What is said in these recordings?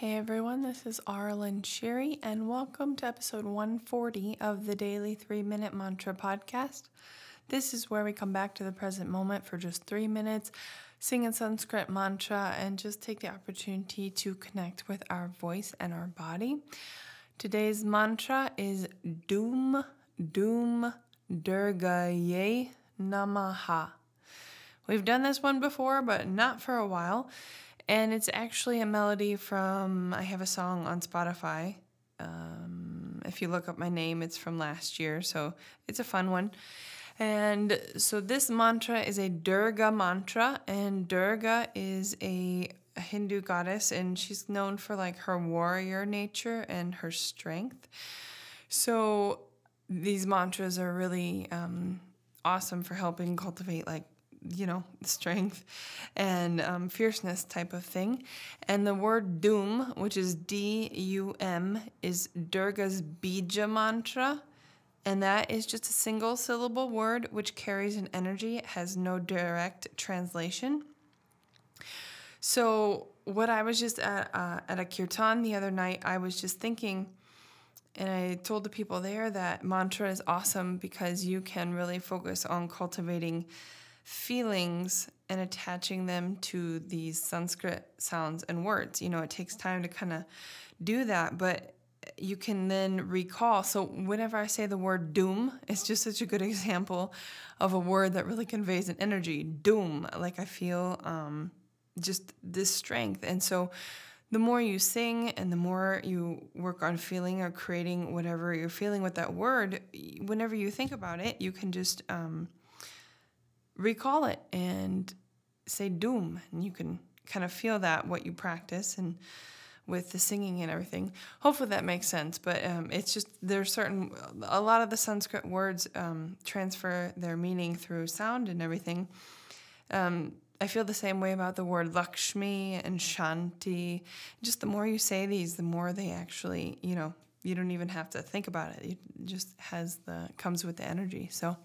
Hey everyone, this is Arlen Chiri, and welcome to episode 140 of the Daily 3 Minute Mantra Podcast. This is where we come back to the present moment for just 3 minutes, sing a Sanskrit mantra, and just take the opportunity to connect with our voice and our body. Today's mantra is Doom, Doom, Durga Ye Namaha. We've done this one before, but not for a while. And it's actually a melody from, I have a song on Spotify. If you look up my name, it's from last year, so it's a fun one. And so this mantra is a Durga mantra, and Durga is a Hindu goddess, and she's known for like her warrior nature and her strength. So these mantras are really awesome for helping cultivate like strength and fierceness type of thing. And the word Doom, which is D-U-M, is Durga's Bija mantra. And that is just a single syllable word which carries an energy. It has no direct translation. So what I was just at a kirtan the other night, I was just thinking, and I told the people there that mantra is awesome because you can really focus on cultivating feelings and attaching them to these Sanskrit sounds and words. It takes time to kind of do that, but you can then recall. So whenever I say the word doom, it's just such a good example of a word that really conveys an energy. Doom, like I feel just this strength. And so the more you sing and the more you work on feeling or creating whatever you're feeling with that word, whenever you think about it, you can just recall it and say doom, and you can kind of feel that what you practice and with the singing and everything. Hopefully that makes sense, but it's just there's a lot of the Sanskrit words transfer their meaning through sound and everything. I feel the same way about the word Lakshmi and Shanti. Just the more you say these, the more they actually, you don't even have to think about it. It just comes with the energy. So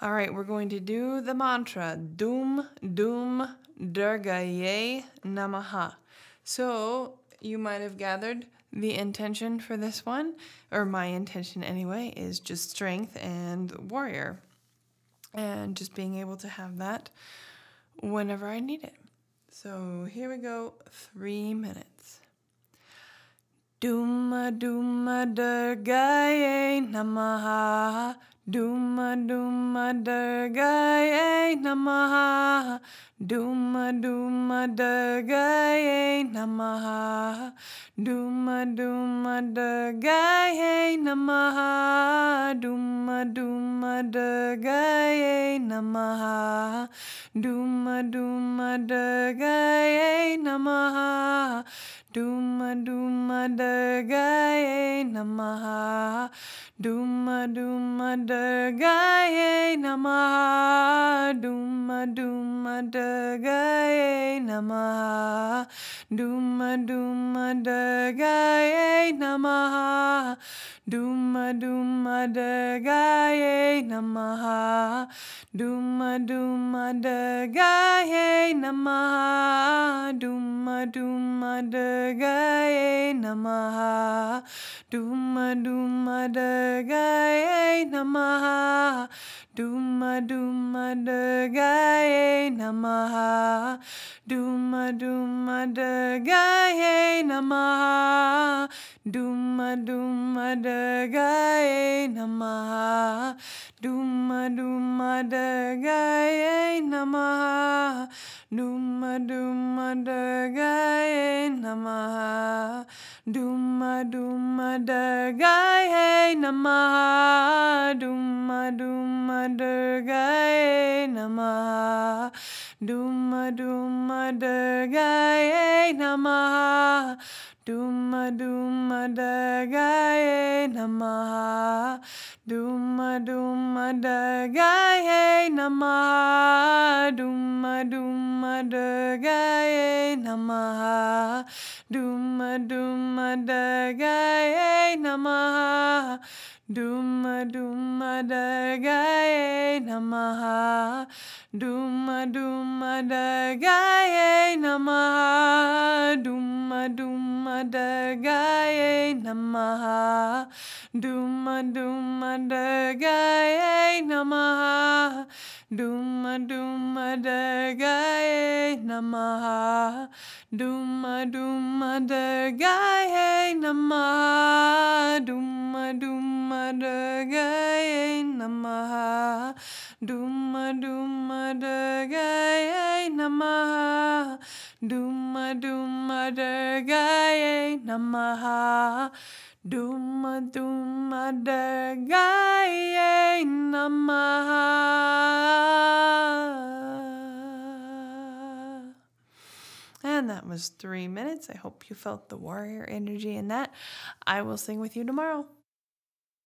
all right, we're going to do the mantra, Doom, Doom, Durga Ye Namaha. So you might have gathered the intention for this one, or my intention anyway, is just strength and warrior, and just being able to have that whenever I need it. So here we go, 3 minutes. Doom, Doom, Durga Ye Namaha. Doom, Doom, Durga Ye Namaha. Doom, Doom, Durga Ye Namaha. Doom, Doom, Durga Ye Namaha. Doom, Doom, Durga Ye Namaha. Doom, Doom, Durga Ye Namaha. Doom, Doom, Durga Ye Namaha. Doom, Doom, Durga Ye Namaha. Doom, Doom, Durga Ye Namaha. Doom, Doom, Durga Ye Namaha. Doom, Doom, Durga Ye Namaha. Doom, Doom, Durga Ye Namaha. Doom, Doom, Durga Ye Namaha. Doom, Doom, Durga Ye Namaha. Doom, Doom, Durga Ye Namaha. Doom, Doom, Durga Ye Namaha. Doom, Doom, Durga Ye Namaha. Doom, Doom, Durga Ye Namaha. Doom, Doom, Durga Ye Namaha. Doom, Doom, Durga Ye Namaha. Doom, Doom, Durga Ye Namaha. Doom, Doom, Durga Ye Namaha. Doom, Doom, Durga Ye Namaha. Duma Durgaye Namaha. Duma Durgaye Namaha. Duma Durgaye Namaha. Duma Durgaye Namaha. Duma Durgaye Namaha. Duma Durgaye Namaha. Duma Durgaye Namaha. Duma Durgaye Namaha. Duma Durgaye Namaha. Duma Durgaye Namaha. Duma Durgaye Namaha. Duma Durgaye Namaha. Duma Durgaye Namaha. And that was 3 minutes. I hope you felt the warrior energy in that. I will sing with you tomorrow.